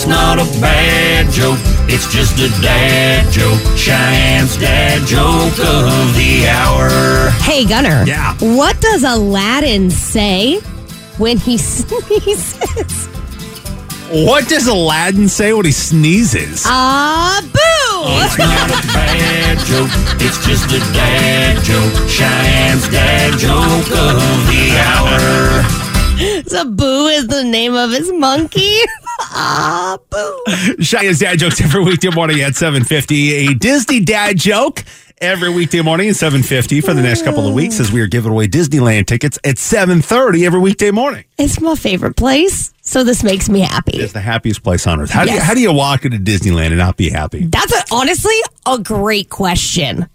It's not a bad joke, it's just a dad joke. Cheyenne's dad joke of the hour. Hey, Gunner. Yeah? What does Aladdin say when he sneezes? What does Aladdin say when he sneezes? Boo! It's not a bad joke, it's just a dad joke. Cheyenne's dad joke of the hour. So Boo is the name of his monkey. Ah, Boo. Cheyenne's dad jokes every weekday morning at 7:50. A Disney dad joke every weekday morning at 7:50 for the next couple of weeks as we are giving away Disneyland tickets at 7:30 every weekday morning. It's my favorite place, so this makes me happy. It's the happiest place on earth. How do you walk into Disneyland and not be happy? That's honestly a great question.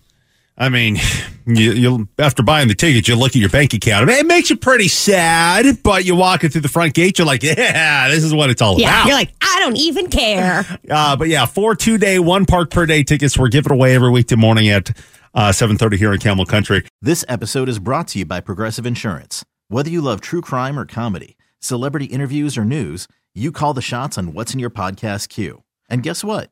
I mean, you'll after buying the ticket, you look at your bank account. I mean, it makes you pretty sad, but you walk in through the front gate, you're like, yeah, this is what it's all about. You're like, I don't even care. But yeah, 4 two-day, 1 park per day tickets were given away every weekday morning at 7:30 here in Camel Country. This episode is brought to you by Progressive Insurance. Whether you love true crime or comedy, celebrity interviews or news, you call the shots on what's in your podcast queue. And guess what?